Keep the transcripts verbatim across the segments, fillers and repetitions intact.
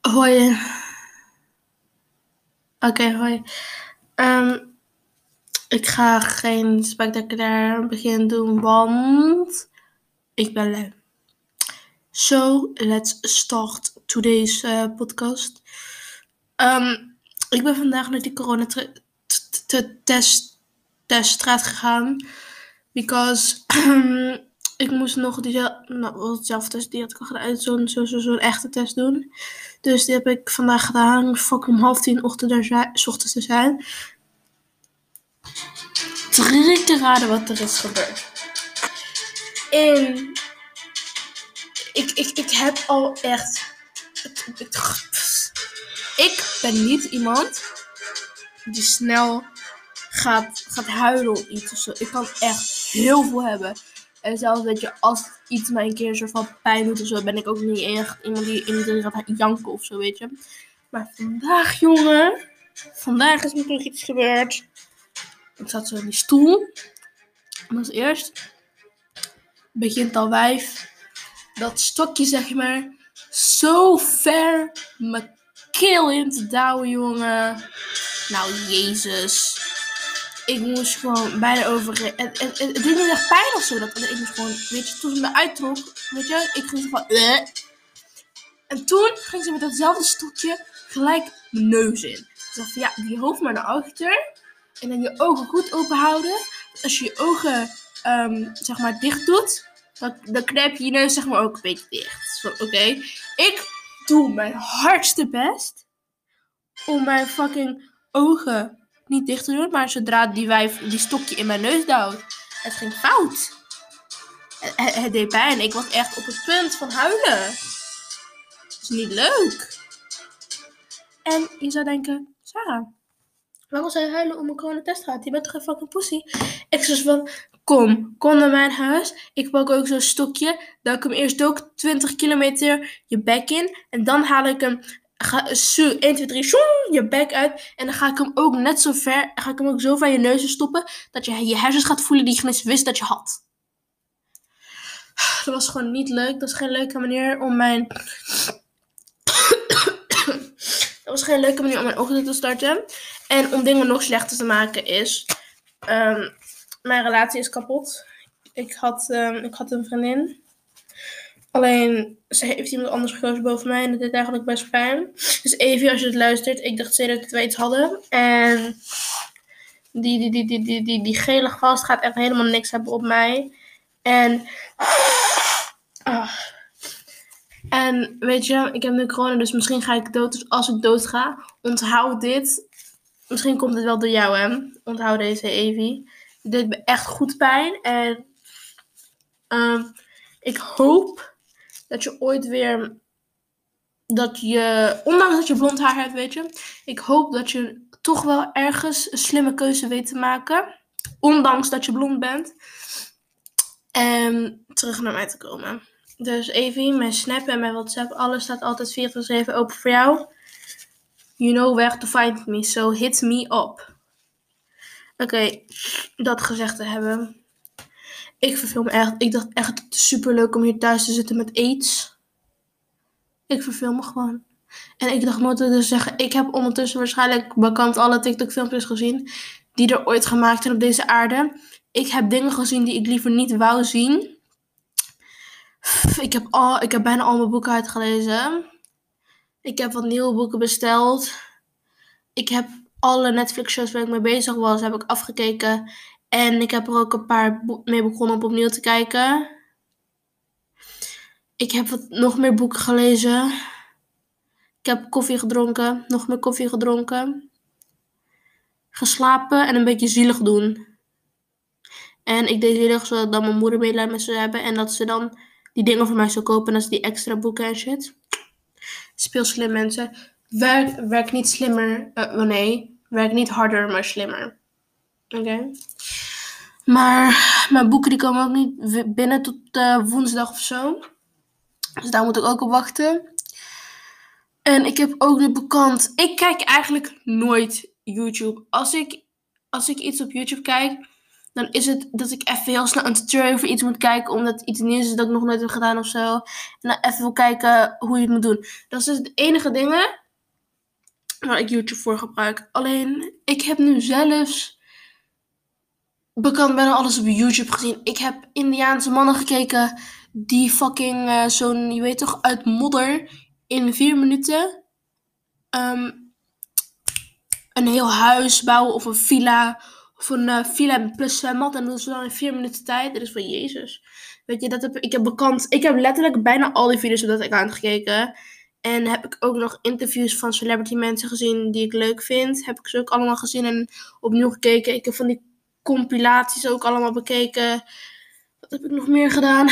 Hoi. Oké, okay, hoi. Um, ik ga geen spectaculair begin doen, want ik ben lui. So, let's start today's uh, podcast. Um, ik ben vandaag naar die coronateststraat gegaan. Because ik moest nog die, nou, zelftest, die had ik al gedaan, zo'n zo, zo, zo echte test doen. Dus die heb ik vandaag gedaan, fucking om half tien ochtend er zijn, ochtends te zijn. Drie te raden wat er is gebeurd. En ik, ik, ik heb al echt... Ik ben niet iemand die snel gaat, gaat huilen of iets of zo. Ik kan echt heel veel hebben. En zelfs dat je als iets mij een keer een soort van pijn doet of zo, ben ik ook niet echt iemand die iedereen gaat janken of zo, weet je. Maar vandaag, jongen, vandaag is me toch iets gebeurd. Ik zat zo in die stoel. En als eerst begint al wijf dat stokje, zeg maar, zo ver mijn keel in te douwen, jongen. Nou, Jezus. Ik moest gewoon bijna overgeven. Het, het, het, het deed me echt pijn of zo. Dat, ik moest gewoon, weet je, toen ze me uittrok, weet je, ik ging zo van... Uh. En toen ging ze met datzelfde stokje gelijk mijn neus in. Ik dacht van, ja, je hoofd maar naar achter. En dan je ogen goed open houden. Als je je ogen, um, zeg maar, dicht doet, dan, dan knijp je je neus, zeg maar, ook een beetje dicht. Dus van, oké. Okay. Ik doe mijn hardste best om mijn fucking ogen niet dicht te doen, maar zodra die wijf die stokje in mijn neus duwt, het ging fout. Het, het deed pijn. Ik was echt op het punt van huilen. Dat is niet leuk. En je zou denken, Sarah, waarom zou je huilen om een coronatest te gaan? Je bent toch een fucking pussy? Ik zei van, kom, kom naar mijn huis. Ik pak ook zo'n stokje, dat ik hem eerst ook twintig kilometer je bek in, en dan haal ik hem... Ga, zo, één, twee, drie, zoom, je bek uit. En dan ga ik hem ook net zo ver, ga ik hem ook zo ver je neus stoppen, dat je je hersens gaat voelen die je niet wist dat je had. Dat was gewoon niet leuk. Dat is geen leuke manier om mijn... dat was geen leuke manier om mijn ochtend te starten. En om dingen nog slechter te maken is... Um, mijn relatie is kapot. Ik had, um, ik had een vriendin. Alleen, ze heeft iemand anders gekozen boven mij en dat deed eigenlijk best pijn. Dus Evie, als je het luistert, ik dacht zeker dat we iets hadden. En die, die, die, die, die, die, die gele gast gaat echt helemaal niks hebben op mij. En, oh. En weet je, ik heb nu corona, dus misschien ga ik dood. Dus als ik dood ga, onthoud dit. Misschien komt het wel door jou, hè. Onthoud deze, Evie. Dit deed me echt goed pijn. En uh, ik hoop... dat je ooit weer, dat je, ondanks dat je blond haar hebt, weet je. Ik hoop dat je toch wel ergens een slimme keuze weet te maken. Ondanks dat je blond bent. En terug naar mij te komen. Dus Evie, mijn Snap en mijn WhatsApp, alles staat altijd vierentwintig zeven open voor jou. You know where to find me, so hit me up. Oké, okay, dat gezegd te hebben. Ik verveel me echt. Ik dacht echt, het is superleuk om hier thuis te zitten met aids. Ik verveel me gewoon. En ik dacht nooit te dus zeggen, ik heb ondertussen waarschijnlijk bekant alle TikTok filmpjes gezien die er ooit gemaakt zijn op deze aarde. Ik heb dingen gezien die ik liever niet wou zien. Ik heb, al, ik heb bijna al mijn boeken uitgelezen. Ik heb wat nieuwe boeken besteld. Ik heb alle Netflix shows waar ik mee bezig was, heb ik afgekeken. En ik heb er ook een paar bo- mee begonnen om op opnieuw te kijken. Ik heb wat, nog meer boeken gelezen. Ik heb koffie gedronken. Nog meer koffie gedronken. Geslapen en een beetje zielig doen. En ik deed zielig zodat dan mijn moeder medelijden met ze hebben. En dat ze dan die dingen voor mij zou kopen. Dat ze die extra boeken en shit. Speel slim, mensen. Werk, werk niet slimmer. Uh, nee, werk niet harder, maar slimmer. Oké. Okay. Maar mijn boeken die komen ook niet binnen tot uh, woensdag of zo. Dus daar moet ik ook op wachten. En ik heb ook nu bekend... Ik kijk eigenlijk nooit YouTube. Als ik, als ik iets op YouTube kijk, dan is het dat ik even heel snel een tutorial voor iets moet kijken, omdat iets nieuws is dat ik nog nooit heb gedaan of zo. En dan even wil kijken hoe je het moet doen. Dat is dus de enige dingen waar ik YouTube voor gebruik. Alleen, ik heb nu zelfs bekend bijna alles op YouTube gezien. Ik heb Indiaanse mannen gekeken die fucking uh, zo'n, je weet toch, uit modder in vier minuten um, een heel huis bouwen of een villa. Of een uh, villa plus zwembad. En dat is dan in vier minuten tijd. Dat is van Jezus. Weet je, dat heb, ik heb bekend. Ik heb letterlijk bijna al die video's op dat account gekeken. En heb ik ook nog interviews van celebrity mensen gezien die ik leuk vind. Heb ik ze ook allemaal gezien en opnieuw gekeken. Ik heb van die compilaties ook allemaal bekeken. Wat heb ik nog meer gedaan?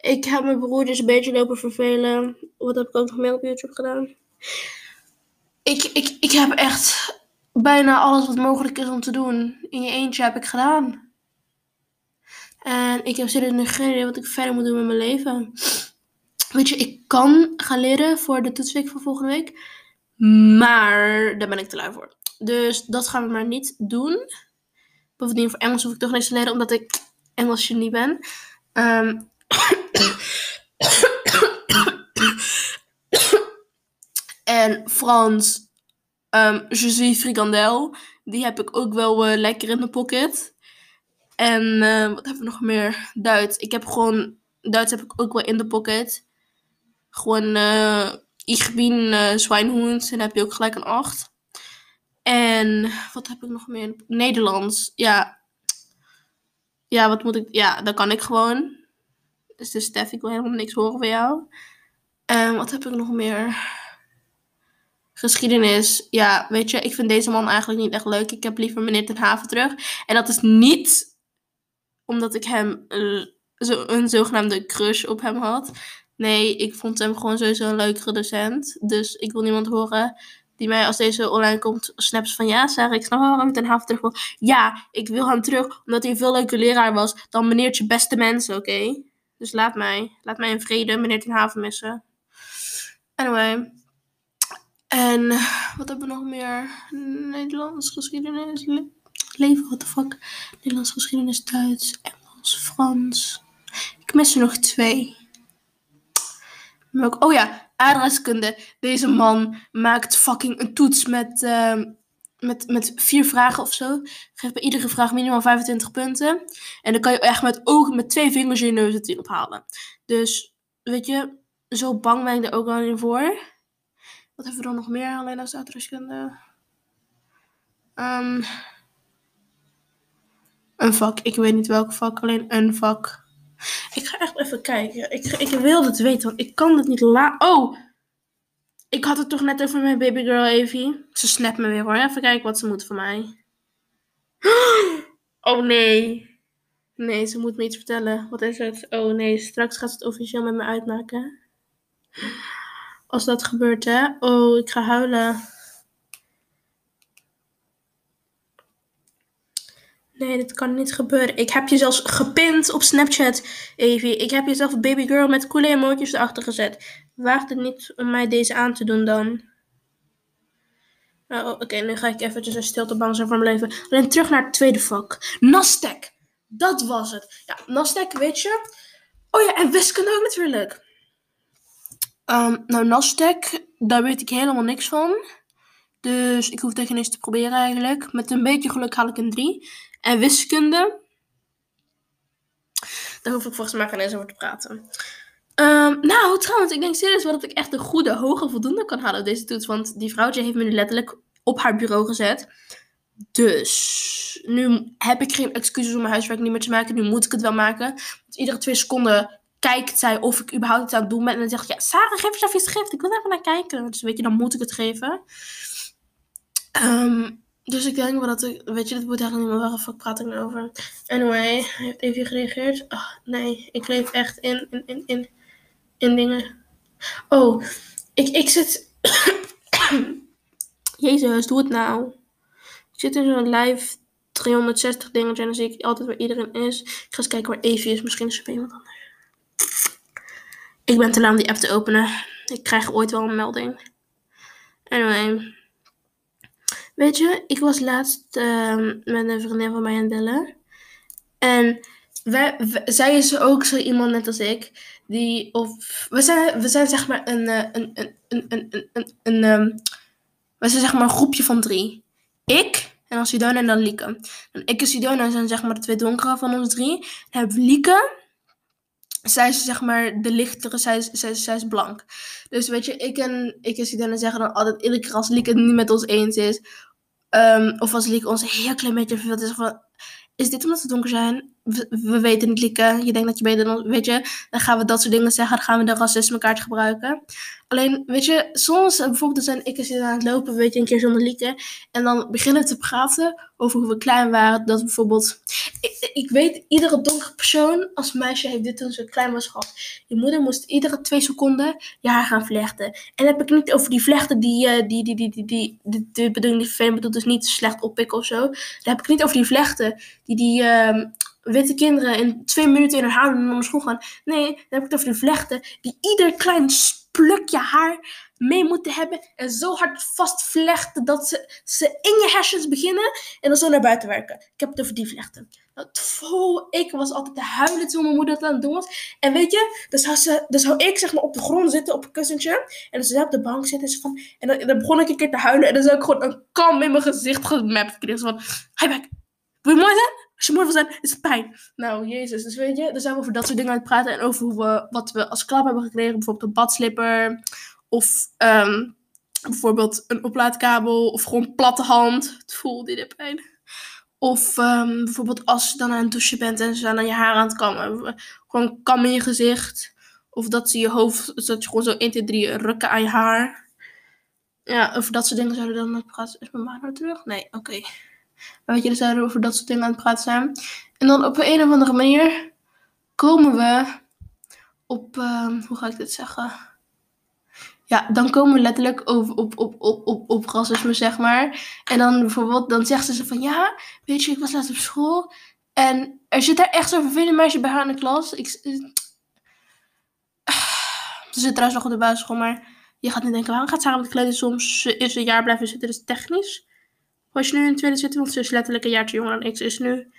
Ik heb mijn broer dus een beetje lopen vervelen. Wat heb ik ook nog meer op YouTube gedaan? Ik, ik, ik heb echt bijna alles wat mogelijk is om te doen in je eentje heb ik gedaan. En ik heb serieus geen idee wat ik verder moet doen met mijn leven. Weet je, ik kan gaan leren voor de toetsweek van volgende week. Maar daar ben ik te lui voor. Dus dat gaan we maar niet doen. Bovendien voor Engels hoef ik toch niks te leren, omdat ik Engels genie ben. Um, en Frans, um, je suis frikandel. Die heb ik ook wel uh, lekker in de pocket. En uh, wat hebben we nog meer? Duits. Ik heb gewoon, Duits heb ik ook wel in de pocket. Gewoon, uh, ik bin uh, Schweinhund. En dan heb je ook gelijk een acht. En wat heb ik nog meer? Nederlands. Ja. Ja, wat moet ik? Ja, dat kan ik gewoon. Dus, dus Stef, ik wil helemaal niks horen van jou. En wat heb ik nog meer? Geschiedenis. Ja, weet je, ik vind deze man eigenlijk niet echt leuk. Ik heb liever meneer Ten Haven terug. En dat is niet omdat ik hem uh, zo, een zogenaamde crush op hem had. Nee, ik vond hem gewoon sowieso een leukere docent. Dus ik wil niemand horen die mij als deze online komt snaps van ja, Sarah, ik snap wel waarom ik Ten Haven terug wil. Ja, ik wil hem terug omdat hij een veel leuke leraar was dan meneertje beste mensen, oké? Okay? Dus laat mij. Laat mij in vrede meneer Ten Haven missen. Anyway. En wat hebben we nog meer? Nederlands, geschiedenis, le- leven, what the fuck? Nederlands, geschiedenis, Duits, Engels, Frans. Ik mis er nog twee. Ook, oh ja, aardrijkskunde. Deze man maakt fucking een toets met, uh, met, met vier vragen of zo. Geeft bij iedere vraag minimaal vijfentwintig punten. En dan kan je echt met ook met twee vingers je neus het ophalen. Dus, weet je, zo bang ben ik er ook wel in voor. Wat hebben we dan nog meer alleen als aardrijkskunde? Um, een vak. Ik weet niet welk vak, alleen een vak. Ik ga echt even kijken. Ik, ik wil het weten, want ik kan het niet laten. Oh! Ik had het toch net over mijn babygirl Evie. Ze snapt me weer hoor. Even kijken wat ze moet van mij. Oh nee. Nee, ze moet me iets vertellen. Wat is het? Oh nee, straks gaat ze het officieel met me uitmaken. Als dat gebeurt, hè. Oh, ik ga huilen. Nee, dit kan niet gebeuren. Ik heb je zelfs gepint op Snapchat, Evie. Ik heb je zelf babygirl met coole emoties erachter gezet. Waag het niet om mij deze aan te doen dan. Oh, oké. Okay, nu ga ik eventjes een stilte bang zijn voor mijn leven. Alleen terug naar het tweede vak. Nasdaq. Dat was het. Ja, Nasdaq, weet je. Oh ja, en wiskunde ook natuurlijk. Um, nou, Nasdaq, daar weet ik helemaal niks van. Dus ik hoef tegen niks te proberen eigenlijk. Met een beetje geluk haal ik een drie. En wiskunde. Daar hoef ik volgens mij geen eens over te praten. Um, nou, trouwens, ik denk serieus wel dat ik echt een goede, hoge voldoende kan halen op deze toets. Want die vrouwtje heeft me nu letterlijk op haar bureau gezet. Dus nu heb ik geen excuses om mijn huiswerk niet meer te maken. Nu moet ik het wel maken. Want iedere twee seconden kijkt zij of ik überhaupt iets aan het doen ben. En dan zegt ja, Sarah, geef eens even je schrift. Ik wil even naar kijken. Dus weet je, dan moet ik het geven. Um, dus ik denk wel dat ik, weet je, dat moet eigenlijk niet meer waar. Fuck, praat ik nou over? Anyway, heeft Evie gereageerd? Oh, nee, ik leef echt in, in, in, in, in dingen. Oh, ik, ik zit... Jezus, doe het nou. Ik zit in zo'n live driehonderdzestig dingen. En dan zie ik altijd waar iedereen is. Ik ga eens kijken waar Evie is. Misschien is er bij iemand anders. Ik ben te laat om die app te openen. Ik krijg ooit wel een melding. Anyway... Weet je, ik was laatst uh, met een vriendin van mij aan het bellen. En wij, wij, zij is ook zo iemand net als ik. Die of, we, zijn, we zijn zeg maar een... een, een, een, een, een, een um, we zijn zeg maar een groepje van drie. Ik... En dan Sidona en dan Lieke. En ik en Sidona zijn zeg maar de twee donkere van ons drie. Dan hebben we Lieke. Zij is zeg maar de lichtere, zij is, zij, zij is blank. Dus weet je, ik en, ik en Sidona zeggen dan altijd iedere keer als Lieke het niet met ons eens is. Um, of als Lieke ons een heel klein beetje verveelt. Is van, is dit omdat ze donker zijn? We, we weten niet, Lieke. Je denkt dat je beter dan... Weet je, dan gaan we dat soort dingen zeggen. Dan gaan we de racismekaart gebruiken. Alleen, weet je, soms bijvoorbeeld zijn ik en Sidona aan het lopen, weet je, een keer zonder Lieke. En dan beginnen we te praten over hoe we klein waren. Dat bijvoorbeeld... Ik, ik weet, iedere donkere persoon als meisje heeft dit toen ze klein was gehad. Je moeder moest iedere twee seconden je haar gaan vlechten. En dan heb ik niet over die vlechten die... Uh, die, die, die, die, die, die, die bedoel, die vervelend bedoelt dus niet slecht oppikken of zo. Dan heb ik niet over die vlechten die die... Uh, witte kinderen in twee minuten in hun haar doen en naar school gaan. Nee, dan heb ik het over de vlechten die ieder klein plukje haar mee moeten hebben. En zo hard vastvlechten dat ze, ze in je hersens beginnen en dan zo naar buiten werken. Ik heb het over die vlechten. Dat, oh, ik was altijd te huilen toen mijn moeder dat aan het doen was. En weet je, dan zou, ze, dan zou ik zeg maar op de grond zitten op een kussentje. En dan zou ze op de bank zitten. En, van, en, dan, en dan begon ik een keer te huilen. En dan zou ik gewoon een kam in mijn gezicht gemapt krijgen. Zo van, hi back, wil je mooi zijn? Als je mooi wil zijn, is het pijn. Nou, jezus. Dus weet je, daar zijn we over dat soort dingen aan het praten. En over hoe we, wat we als klap hebben gekregen. Bijvoorbeeld een badslipper. Of um, bijvoorbeeld een oplaadkabel. Of gewoon platte hand. Het voelde dit pijn. Of um, bijvoorbeeld als je dan aan het douchen bent. En ze zijn dan je haar aan het kammen. Gewoon kam in je gezicht. Of dat ze je hoofd. Dus dat je gewoon zo één, twee, drie rukken aan je haar. Ja, over dat soort dingen zouden we dan praten. Is mijn maag nou terug? Nee, oké. Okay. Maar weet je, dus zouden we over dat soort dingen aan het praten zijn. En dan op een of andere manier komen we op, uh, hoe ga ik dit zeggen? Ja, dan komen we letterlijk op, op, op, op, op, op racisme, zeg maar. En dan bijvoorbeeld, dan zegt ze van, ja, weet je, ik was laatst op school. En er zit daar echt zo'n vervelend meisje bij haar in de klas. Ik, uh, ze zit trouwens nog op de basisschool, maar je gaat niet denken, waarom gaat ze haar met kleden soms is een jaar blijven zitten, dus technisch. Als je nu in het tweede zit, want ze is letterlijk een jaartje jonger dan ik. Ze is nu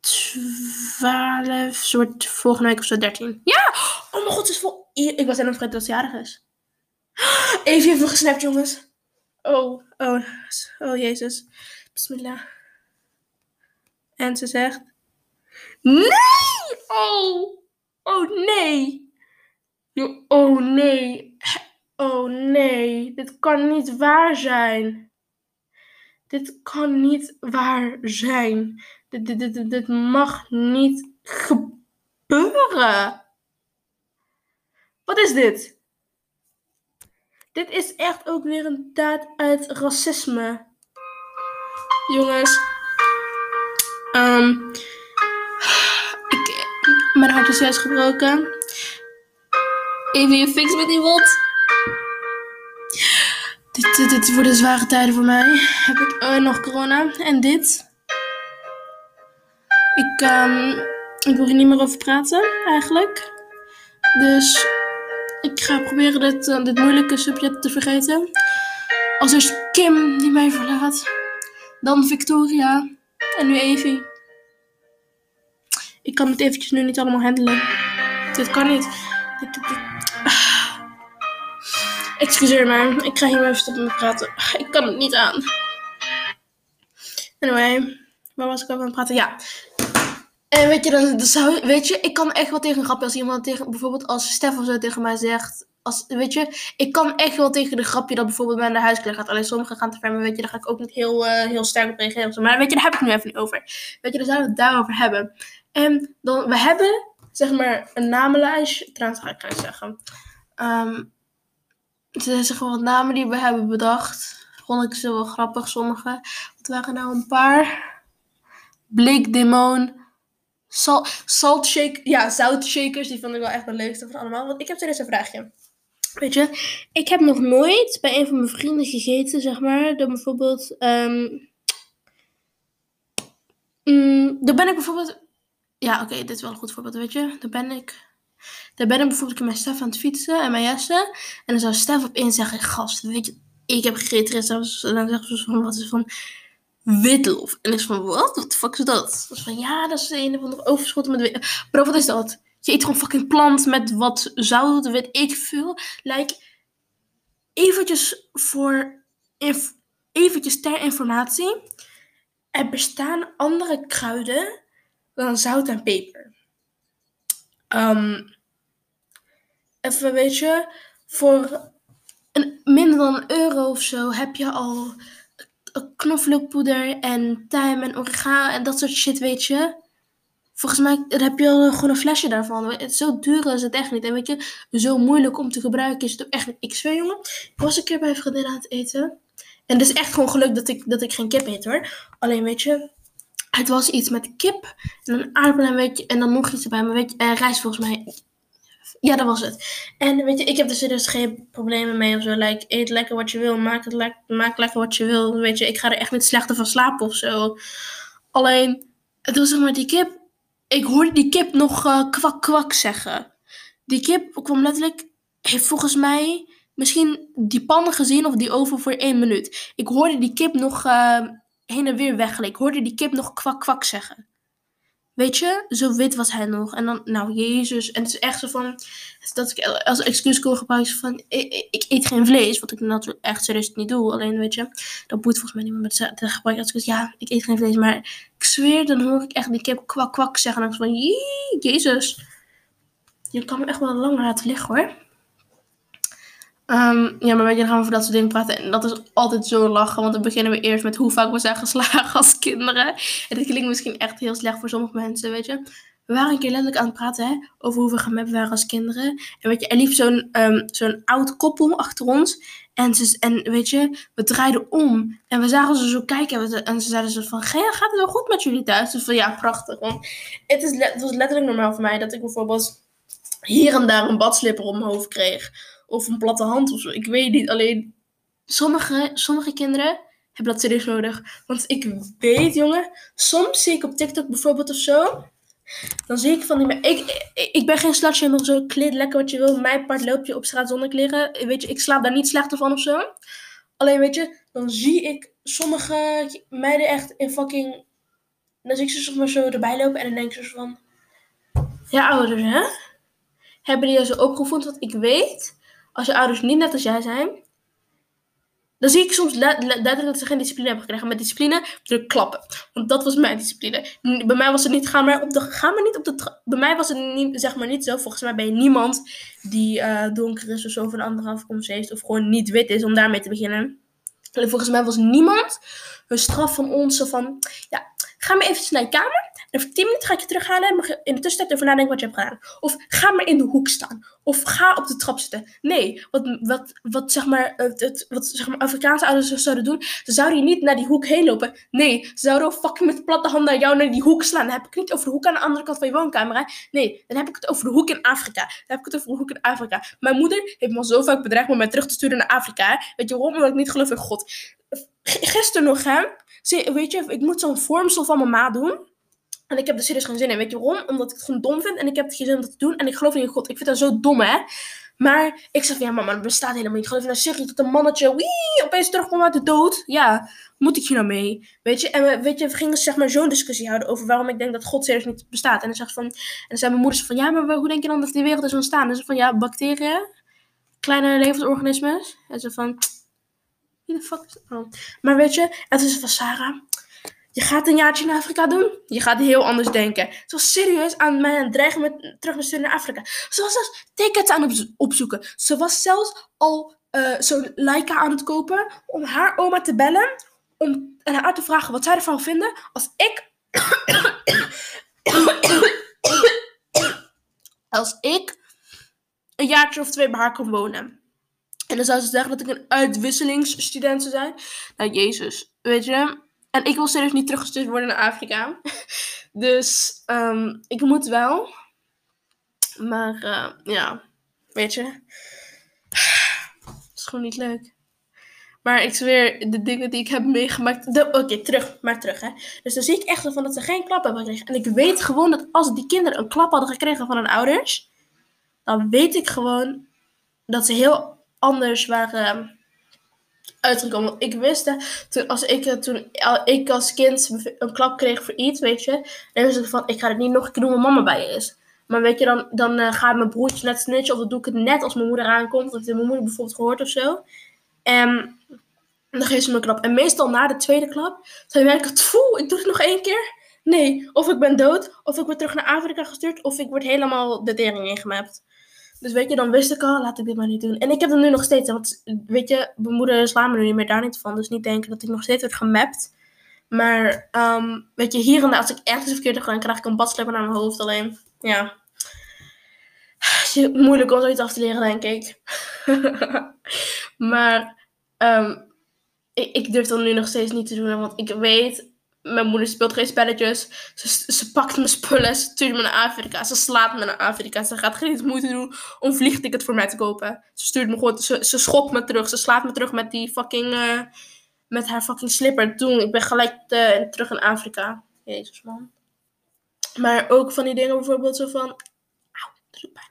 twaalf, ze wordt volgende week of zo dertien. Ja! Oh mijn god, ze is vol... Ik was helemaal vergeten dat ze jarig is. Even even gesnapt, jongens. Oh, oh, oh, jezus. Bismillah. En ze zegt... Nee! Oh! Oh, nee! Oh, nee. Oh, nee. Dit kan niet waar zijn. Dit kan niet waar zijn. Dit, dit, dit, dit mag niet gebeuren. Wat is dit? Dit is echt ook weer een daad uit racisme. Jongens. Um, ik, mijn hart is juist gebroken. Even je fix met die wond. Dit, dit, dit worden zware tijden voor mij. Heb ik uh, nog corona. En dit. Ik, um, ik wil hier niet meer over praten, eigenlijk. Dus ik ga proberen dit, uh, dit moeilijke subject te vergeten. Als eerst Kim die mij verlaat. Dan Victoria. En nu Evie. Ik kan het eventjes nu niet allemaal handelen. Dit kan niet. Dit, dit, dit. Excuseer me, ik ga hier maar even stoppen met praten. Ik kan het niet aan. Anyway, waar was ik over aan het praten? Ja. En weet je, dan, dan zou, weet je, ik kan echt wel tegen een grapje als iemand tegen... Bijvoorbeeld als Stef of zo tegen mij zegt... Als, weet je, ik kan echt wel tegen de grapje dat bijvoorbeeld mij naar de huiskleding gaat. Alleen sommigen gaan te ver, maar weet je, daar ga ik ook niet heel, uh, heel sterk op reageren. Maar weet je, daar heb ik nu even niet over. Weet je, daar zouden we het daarover hebben. En dan, we hebben, zeg maar, een namenlijstje. Trouwens, ga ik het zeggen. Um... Het zijn zeg maar wat namen die we hebben bedacht. Vond ik ze wel grappig, sommige. Wat waren nou een paar? Blikdemoon. Sal- Saltshakers. Ja, zoutshakers. Die vond ik wel echt de leukste van allemaal. Want ik heb er eens een vraagje. Weet je, ik heb nog nooit bij een van mijn vrienden gegeten, zeg maar. Dan bijvoorbeeld... Um, mm, dan ben ik bijvoorbeeld... Ja, oké, okay, dit is wel een goed voorbeeld, weet je. Dan ben ik... Daar ben ik bijvoorbeeld met mijn Stef aan het fietsen en mijn Jesse. En dan zou Stef opeens zeggen, gast, weet je, ik heb gegeten. En dan zeggen ze van, wat is van witlof? En ik is van, wat? Wat de fuck is dat? Dat is van, ja, dat is een of andere overschot met witlof. Bro, wat is dat? Je eet gewoon fucking plant met wat zout, weet ik veel. Like, eventjes voor, inf- eventjes ter informatie. Er bestaan andere kruiden dan zout en peper. Um, even, weet je, voor een, minder dan een euro of zo heb je al knoflookpoeder en thyme en oregano en dat soort shit, weet je. Volgens mij heb je al gewoon een flesje daarvan. Zo duur is het echt niet. En weet je, zo moeilijk om te gebruiken is het ook echt niet. Ik zweer, jongen, ik was een keer bij een vriendin aan het eten. En het is echt gewoon geluk dat ik, dat ik geen kip eet, hoor. Alleen, weet je, het was iets met kip en een aardappel en, weet je, en dan nog iets erbij. Maar weet je, en rijst volgens mij. Ja, dat was het. En weet je, ik heb er serieus geen problemen mee of zo. Like, eet lekker wat je wil, maak, het le- maak lekker wat je wil. Weet je, ik ga er echt niet slechter van slapen of zo. Alleen, het was zeg maar die kip. Ik hoorde die kip nog uh, kwak kwak zeggen. Die kip kwam letterlijk, heeft volgens mij misschien die pan gezien of die oven voor één minuut. Ik hoorde die kip nog uh, heen en weer weggelen. Ik hoorde die kip nog kwak kwak zeggen. Weet je, zo wit was hij nog. En dan, nou jezus. En het is echt zo van, dat ik als excuus kon gebruiken van, ik, ik eet geen vlees. Wat ik natuurlijk echt serieus niet doe. Alleen, weet je, dat boeit volgens mij niemand met te gebruiken. Als ik zeg, ja, ik eet geen vlees. Maar ik zweer, dan hoor ik echt die kip kwak kwak zeggen. En dan van, jee, jezus. Je kan me echt wel lang laten liggen, hoor. Um, ja, maar weet je, dan gaan we over dat soort dingen praten. En dat is altijd zo lachen, want dan beginnen we eerst met hoe vaak we zijn geslagen als kinderen. En dit klinkt misschien echt heel slecht voor sommige mensen, weet je. We waren een keer letterlijk aan het praten, hè, over hoe we gemapt waren als kinderen. En weet je, er liep zo'n, um, zo'n oud koppel achter ons. En, ze, en weet je, we draaiden om. En we zagen ze zo kijken. En, we, en ze zeiden ze van, gaat het wel goed met jullie thuis? Dus van, ja, prachtig. Want het, is, het was letterlijk normaal voor mij dat ik bijvoorbeeld hier en daar een badslipper op mijn hoofd kreeg. Of een platte hand of zo. Ik weet niet. Alleen sommige, sommige kinderen hebben dat serieus nodig. Want ik weet, jongen. Soms zie ik op TikTok bijvoorbeeld of zo. Dan zie ik van die. Me- ik, ik, ik ben geen slutshamer of zo. Kleed lekker wat je wil. Mijn part loop je op straat zonder kleren. Weet je, ik slaap daar niet slechter van of zo. Alleen, weet je, dan zie ik sommige meiden echt in fucking. Dan zie ik ze soms maar zo erbij lopen. En dan denk ik zo van. Ja, ouders, hè? Hebben die jou zo opgevoed? Want ik weet. Als je ouders niet net als jij zijn, dan zie ik soms duidelijk le- le- dat ze geen discipline hebben gekregen. Met discipline druk klappen. Want dat was mijn discipline. N- bij mij was het niet, ga maar op de, ga maar niet op de, tra- bij mij was het niet, zeg maar niet zo. Volgens mij ben je niemand die uh, donker is of zo van een andere afkomst heeft. Of gewoon niet wit is, om daarmee te beginnen. En volgens mij was niemand een straf van ons zo van, ja, ga maar even naar je kamer. En voor tien minuten ga ik je terughalen en mag je in de tussentijd over nadenken wat je hebt gedaan. Of ga maar in de hoek staan. Of ga op de trap zitten. Nee, wat, wat, wat, zeg maar, het, het, wat zeg maar Afrikaanse ouders zouden doen. Ze zouden je niet naar die hoek heen lopen. Nee, ze zouden fucking met platte handen naar jou naar die hoek slaan. Dan heb ik niet over de hoek aan de andere kant van je woonkamer. Hè? Nee, dan heb ik het over de hoek in Afrika. Dan heb ik het over de hoek in Afrika. Mijn moeder heeft me al zo vaak bedreigd om mij terug te sturen naar Afrika. Hè? Weet je waarom? Omdat ik niet geloof in God. Gisteren nog, hè. Zee, weet je, ik moet zo'n vormsel van mijn ma doen. En ik heb er serieus geen zin in. Weet je waarom? Omdat ik het gewoon dom vind. En ik heb het geen zin om dat te doen. En ik geloof niet in God. Ik vind dat zo dom, hè. Maar ik zeg van, ja mama, dat bestaat helemaal niet. Geloof je nou serieus dat een mannetje wii, opeens terugkomt uit de dood? Ja, moet ik hier nou mee? Weet je, en we, weet je, we gingen zeg maar zo'n discussie houden over waarom ik denk dat God serieus niet bestaat. En dan zegt van, en dan zei mijn moeder van, ja, maar hoe denk je dan dat de wereld is ontstaan? En ze van, ja, bacteriën, kleine levensorganismen. En ze van, wie de fuck is dat? Oh. Maar weet je, en toen is van, Sarah, je gaat een jaartje naar Afrika doen? Je gaat heel anders denken. Ze was serieus aan mij aan het dreigen met terug naar sturen naar Afrika. Ze was zelfs tickets aan het opzoeken. Ze was zelfs al uh, zo'n Leica aan het kopen om haar oma te bellen. Om en haar te vragen wat zij ervan vinden als ik... als ik een jaartje of twee bij haar kon wonen. En dan zou ze zeggen dat ik een uitwisselingsstudent zou zijn. Nou, jezus, weet je... En ik wil serieus niet teruggestuurd worden naar Afrika. Dus um, ik moet wel. Maar uh, ja, weet je. Het is gewoon niet leuk. Maar ik zweer, de dingen die ik heb meegemaakt. Oké, okay, terug, maar terug hè. Dus dan zie ik echt van dat ze geen klap hebben gekregen. En ik weet gewoon dat als die kinderen een klap hadden gekregen van hun ouders. Dan weet ik gewoon dat ze heel anders waren uitgekomen. Want ik wist dat toen, als ik, toen ik als kind een klap kreeg voor iets, weet je. Dan wist ik van, ik ga het niet nog een keer doen mijn mama bij je is. Maar weet je, dan, dan uh, gaat mijn broertje net snitchen. Of dan doe ik het net als mijn moeder aankomt. Dat heeft mijn moeder bijvoorbeeld gehoord of zo. En dan geeft ze me een klap. En meestal na de tweede klap, dan denk ik, tfoe, ik doe het nog één keer. Nee, of ik ben dood, of ik word terug naar Afrika gestuurd, of ik word helemaal de tering ingemapt. Dus weet je, dan wist ik al, laat ik dit maar niet doen. En ik heb dat nu nog steeds, want weet je, mijn moeder slaat me nu niet meer daar niet van. Dus niet denken dat ik nog steeds word gemapt. Maar um, weet je, hier en daar, als ik ergens verkeerd heb gedaan, krijg ik een badslipper naar mijn hoofd alleen. Ja. Het is moeilijk om zoiets af te leren, denk ik. maar um, ik, ik durf dat nu nog steeds niet te doen, want ik weet... Mijn moeder speelt geen spelletjes. Ze, ze pakt mijn spullen. Ze stuurt me naar Afrika. Ze slaat me naar Afrika. Ze gaat geen moeite doen om vliegticket voor mij te kopen. Ze stuurt me gewoon... Ze, ze schopt me terug. Ze slaat me terug met die fucking... Uh, met haar fucking slipper. Toen, ik ben gelijk uh, terug in Afrika. Jezus, man. Maar ook van die dingen bijvoorbeeld zo van... Auw, dat doet pijn.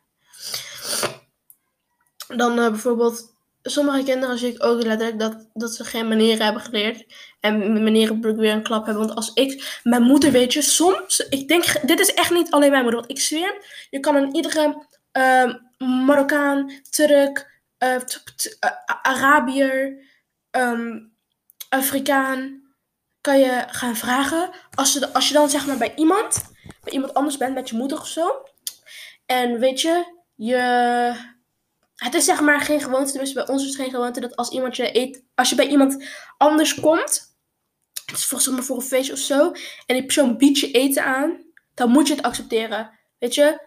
Dan uh, bijvoorbeeld... Sommige kinderen zie ik ook letterlijk dat, dat ze geen manieren hebben geleerd. En manieren weer een klap hebben. Want als ik... Mijn moeder, weet je, soms... Ik denk... Dit is echt niet alleen mijn moeder. Want ik zweer, je kan een iedere uh, Marokkaan, Turk, uh, t- t- uh, Arabier, um, Afrikaan... Kan je gaan vragen. Als, ze, als je dan zeg maar bij iemand... Bij iemand anders bent, met je moeder of zo. En weet je... Je... Het is zeg maar geen gewoonte, tenminste bij ons is het geen gewoonte, dat als iemand je eet, als je bij iemand anders komt, het is volgens mij voor een feestje of zo, en die persoon biedt je eten aan, dan moet je het accepteren. Weet je,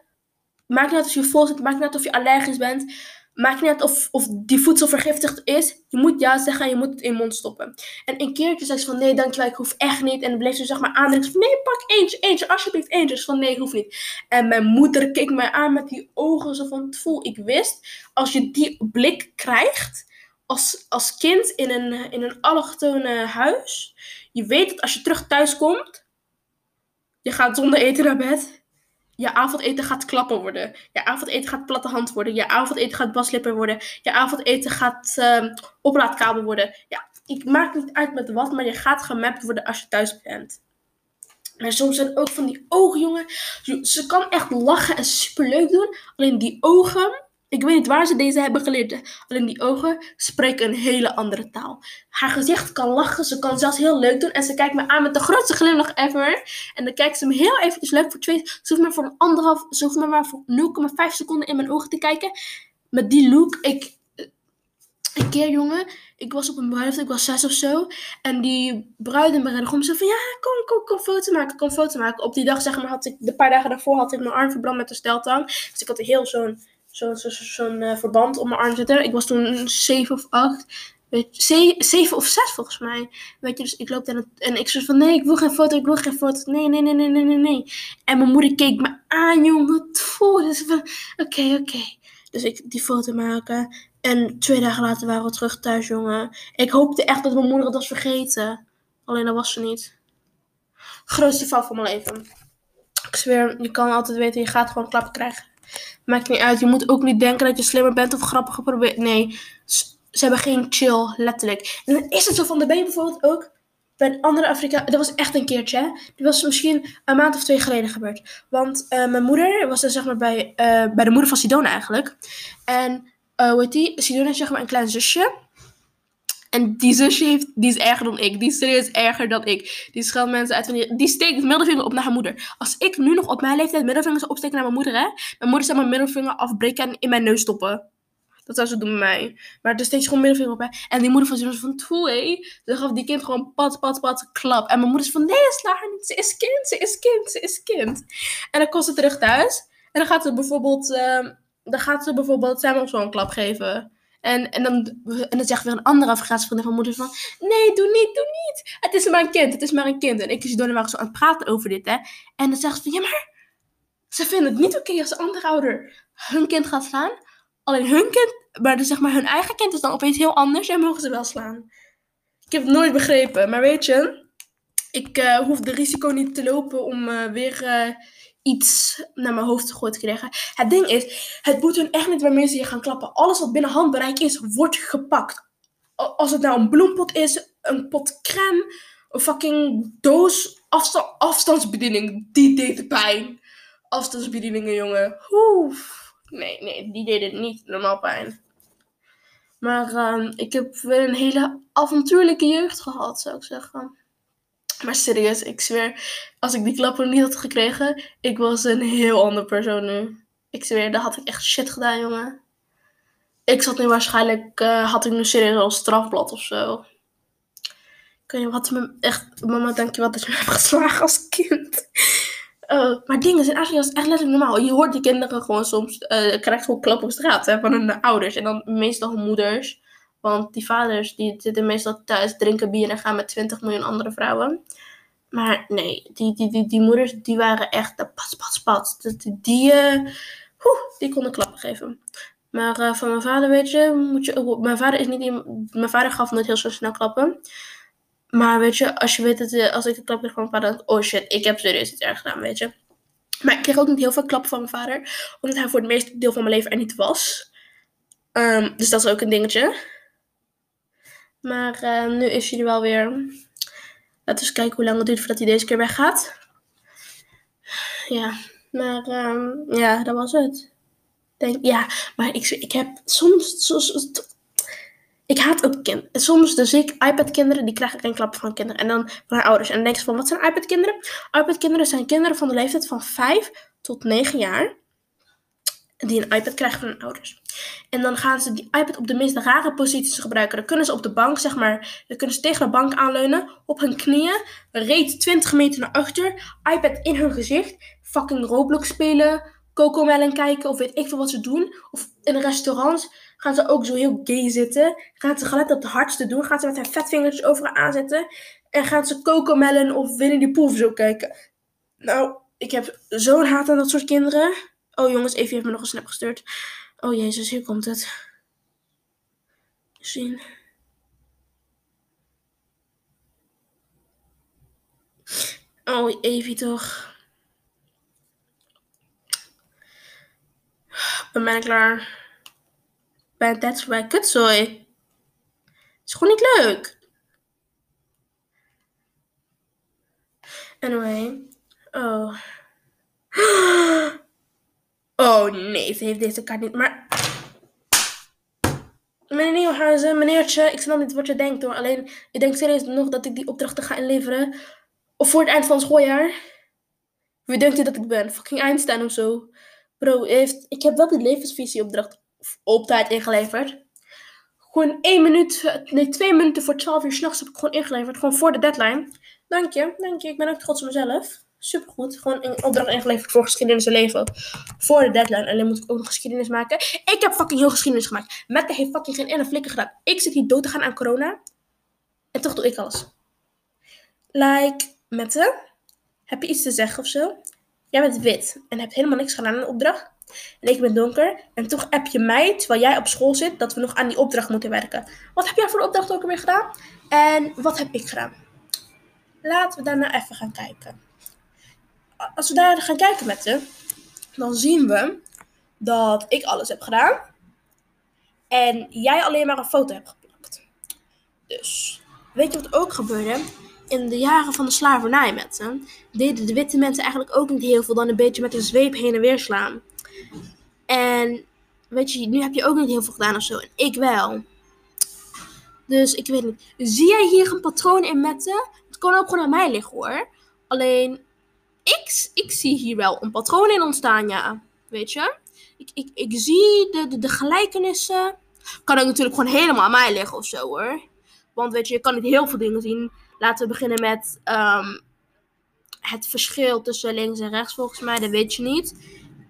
maakt niet uit of je vol zit, maakt niet uit of je allergisch bent, maakt niet uit of, of die voedsel vergiftigd is, je moet ja zeggen en je moet het in je mond stoppen. En een keertje zei ze van nee, dankjewel, ik hoef echt niet, en dan bleef ze zeg maar aandringen van nee, pak eentje, eentje, alsjeblieft eentje, dus van nee, ik hoef niet. En mijn moeder keek mij aan met die ogen zo van, voel, ik wist, als je die blik krijgt, als, als kind in een, in een allochtone huis, je weet dat als je terug thuis komt, je gaat zonder eten naar bed. Je avondeten gaat klappen worden. Je avondeten gaat platte hand worden. Je avondeten gaat badslipper worden. Je avondeten gaat uh, oplaadkabel worden. Ja, ik maak niet uit met wat, maar je gaat gemapt worden als je thuis bent. En soms zijn ook van die ogen, jongen. Ze kan echt lachen en superleuk doen. Alleen die ogen, ik weet niet waar ze deze hebben geleerd. Alleen die ogen spreken een hele andere taal. Haar gezicht kan lachen. Ze kan zelfs heel leuk doen. En ze kijkt me aan met de grootste glimlach ever. En dan kijkt ze me heel eventjes leuk voor twee. Ze hoeft maar voor een anderhalf. Ze hoeft maar, maar voor nul komma vijf seconden in mijn ogen te kijken. Met die look. Ik, een keer jongen. Ik was op een bruiloft. Ik was zes of zo. En die bruid en mijn om zei van ja, kom, kom, kom foto maken. Kom foto maken. Op die dag zeg maar had ik. De paar dagen daarvoor had ik mijn arm verbrand met een steltang. Dus ik had heel zo'n. Zo, zo, zo, zo'n uh, verband om mijn arm zitten. Ik was toen zeven of acht. Zeven of zes volgens mij. Weet je, dus ik loop daar en, en ik zei van... Nee, ik wil geen foto, ik wil geen foto. Nee, nee, nee, nee, nee, nee, nee. En mijn moeder keek me aan, jongen. Dus van, oké, oké. Dus ik die foto maken. En twee dagen later waren we terug thuis, jongen. Ik hoopte echt dat mijn moeder het was vergeten. Alleen dat was ze niet. Grootste fout van mijn leven. Ik zweer, je kan altijd weten, je gaat gewoon klappen krijgen. Maakt niet uit. Je moet ook niet denken dat je slimmer bent of grappiger probeert. Nee. Ze hebben geen chill. Letterlijk. En dan is het zo van. Dan ben je bijvoorbeeld ook. Bij een andere Afrika. Dat was echt een keertje. Hè? Dat was misschien een maand of twee geleden gebeurd. Want uh, mijn moeder was dan zeg maar bij, uh, bij de moeder van Sidona eigenlijk. En uh, hoe heet die? Sidona is zeg maar een klein zusje. En die zusje heeft, die is erger dan ik. Die is serieus erger dan ik. Die scheldt mensen uit van die... Die steekt middelvinger op naar haar moeder. Als ik nu nog op mijn leeftijd middelvinger zou opsteken naar mijn moeder, hè. Mijn moeder zou mijn middelvinger afbreken en in mijn neus stoppen. Dat zou ze doen met mij. Maar er steekt gewoon middelvinger op, hè. En die moeder van ze was van, toe, hé. Dan gaf die kind gewoon pat, pat, pat, klap. En mijn moeder is van, nee, sla haar niet. Ze is kind, ze is kind, ze is kind. En dan komt ze terug thuis. En dan gaat ze bijvoorbeeld... Uh, dan gaat ze bijvoorbeeld Samuel zo'n klap geven. En, en, dan, en dan zegt weer een andere Afrikaanse vriendin van moeder van... Nee, doe niet, doe niet. Het is maar een kind, het is maar een kind. En ik en Sidona waren zo aan het praten over dit, hè. En dan zegt ze van... Ja, maar ze vinden het niet oké okay als de andere ouder hun kind gaat slaan. Alleen hun kind... Maar dus zeg maar hun eigen kind is dan opeens heel anders. En mogen ze wel slaan. Ik heb het nooit begrepen. Maar weet je... Ik uh, hoef de risico niet te lopen om uh, weer... Uh, iets naar mijn hoofd gegooid krijgen. Het ding is, het moet hun echt niet waarmee ze je gaan klappen. Alles wat binnen handbereik is, wordt gepakt. als het nou een bloempot is, een pot crème, een fucking doos, afsta- afstandsbediening, die deed de pijn. Afstandsbedieningen, jongen. Oef. Nee, nee, die deden niet normaal pijn. Maar um, ik heb weer een hele avontuurlijke jeugd gehad, zou ik zeggen. Maar serieus, ik zweer, als ik die klappen niet had gekregen, ik was een heel ander persoon nu. Ik zweer, daar had ik echt shit gedaan, jongen. Ik zat nu waarschijnlijk, uh, had ik nu serieus al strafblad of zo. Ik weet niet wat me echt, mama, dank je wel dat je me hebt geslagen als kind. Uh, maar dingen zijn eigenlijk echt letterlijk normaal. Je hoort die kinderen gewoon soms, uh, krijgt gewoon klap op straat, hè, van hun ouders. En dan meestal hun moeders. Want die vaders, die zitten meestal thuis, drinken bier en gaan met twintig miljoen andere vrouwen. Maar nee, die, die, die, die moeders, die waren echt de pats, pats, pats. Dus die, die, uh, hoe, die konden klappen geven. Maar uh, van mijn vader, weet je, moet je oh, mijn vader is niet, mijn vader gaf nooit heel zo snel klappen. Maar weet je, als je weet dat als ik een klap kreeg van mijn vader, dan oh shit, ik heb serieus iets erg gedaan, weet je. Maar ik kreeg ook niet heel veel klappen van mijn vader, omdat hij voor het meeste deel van mijn leven er niet was. Um, dus dat is ook een dingetje. Maar uh, nu is hij er wel weer. Laten we eens kijken hoe lang het duurt voordat hij deze keer weggaat. Ja, maar um, ja, dat was het. Denk, ja, maar ik, ik heb soms... soms ik haat ook kinderen. Soms dus ik iPad-kinderen, die krijgen geen klappen van kinderen. En dan van haar ouders. En dan denk je van, wat zijn iPad-kinderen? iPad-kinderen zijn kinderen van de leeftijd van vijf tot negen jaar. Die een iPad krijgen van hun ouders. En dan gaan ze die iPad op de meest rare posities gebruiken. Dan kunnen ze op de bank, zeg maar, dan kunnen ze tegen de bank aanleunen. Op hun knieën. Reed twintig meter naar achter. iPad in hun gezicht. Fucking Roblox spelen. Cocomelon kijken of weet ik veel wat ze doen. Of in een restaurant gaan ze ook zo heel gay zitten. Gaan ze gelet op de hardste doen. Gaan ze met haar vetvingertjes over haar aanzetten. En gaan ze Cocomelon of Winnie the Pooh zo kijken. Nou, ik heb zo'n haat aan dat soort kinderen. Oh jongens, Evie heeft me nog een snap gestuurd. Oh jezus, hier komt het. Zien. Oh Evie toch. Dan ben ik klaar. Bij dat is bij kutzooi. Is gewoon niet leuk. Anyway. Oh. Oh nee, ze heeft deze kaart niet. Maar. Meneer Nieuwenhuizen, meneertje, ik snap niet wat je denkt hoor. Alleen, ik denk serieus nog dat ik die opdrachten ga inleveren. Of voor het eind van het schooljaar. Wie denkt u dat ik ben? Fucking Einstein of zo. Bro, heeft, ik heb wel die levensvisieopdracht op tijd ingeleverd. Gewoon één minuut, nee, twee minuten voor twaalf uur 's nachts heb ik gewoon ingeleverd. Gewoon voor de deadline. Dank je, dank je. Ik ben ook trots op mezelf. Supergoed. Gewoon een opdracht ingeleverd voor geschiedenis en leven. Voor de deadline. Alleen moet ik ook nog geschiedenis maken. Ik heb fucking heel geschiedenis gemaakt. Mette heeft fucking geen ene flikker gedaan. Ik zit hier dood te gaan aan corona. En toch doe ik alles. Like, Mette, heb je iets te zeggen of zo? Jij bent wit en hebt helemaal niks gedaan aan de opdracht. En ik ben donker. En toch app je mij, terwijl jij op school zit, dat we nog aan die opdracht moeten werken. Wat heb jij voor de opdracht ook alweer gedaan? En wat heb ik gedaan? Laten we daarna even gaan kijken. Als we daar gaan kijken met ze, dan zien we dat ik alles heb gedaan. En jij alleen maar een foto hebt geplakt. Dus, weet je wat ook gebeurde? In de jaren van de slavernij met ze, deden de witte mensen eigenlijk ook niet heel veel dan een beetje met een zweep heen en weer slaan. En, weet je, nu heb je ook niet heel veel gedaan of zo. En ik wel. Dus, ik weet niet. Zie jij hier een patroon in met ze? Het kon ook gewoon aan mij liggen hoor. Alleen... Ik, ik zie hier wel een patroon in ontstaan, ja. Weet je? Ik, ik, ik zie de, de, de gelijkenissen. Kan ook natuurlijk gewoon helemaal aan mij liggen of zo, hoor. Want weet je, je kan niet heel veel dingen zien. Laten we beginnen met um, het verschil tussen links en rechts, volgens mij. Dat weet je niet.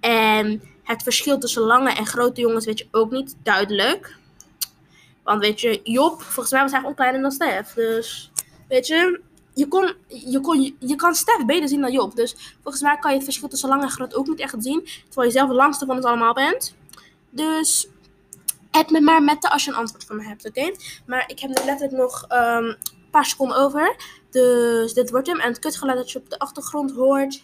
En het verschil tussen lange en grote jongens weet je ook niet duidelijk. Want weet je, Job, volgens mij was hij gewoon kleiner dan Stef. Dus, weet je... Je, kon, je, kon, je kan Stef beter zien dan Job. Dus volgens mij kan je het verschil tussen lang en groot ook niet echt zien. Terwijl je zelf de langste van het allemaal bent. Dus add me maar met de als je een antwoord van me hebt, oké? Okay? Maar ik heb nu letterlijk nog um, een paar seconden over. Dus dit wordt hem. En het kutgeluid dat je op de achtergrond hoort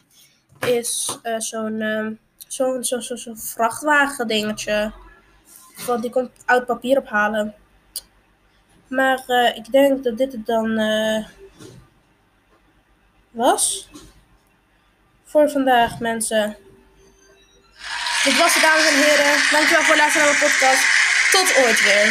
is uh, zo'n uh, zo'n, zo, zo, zo'n vrachtwagen dingetje. Want die komt oud papier ophalen. Maar uh, ik denk dat dit het dan uh, was. Voor vandaag, mensen. Dit was het, dames en heren. Dankjewel voor het luisteren naar mijn podcast. Tot ooit weer.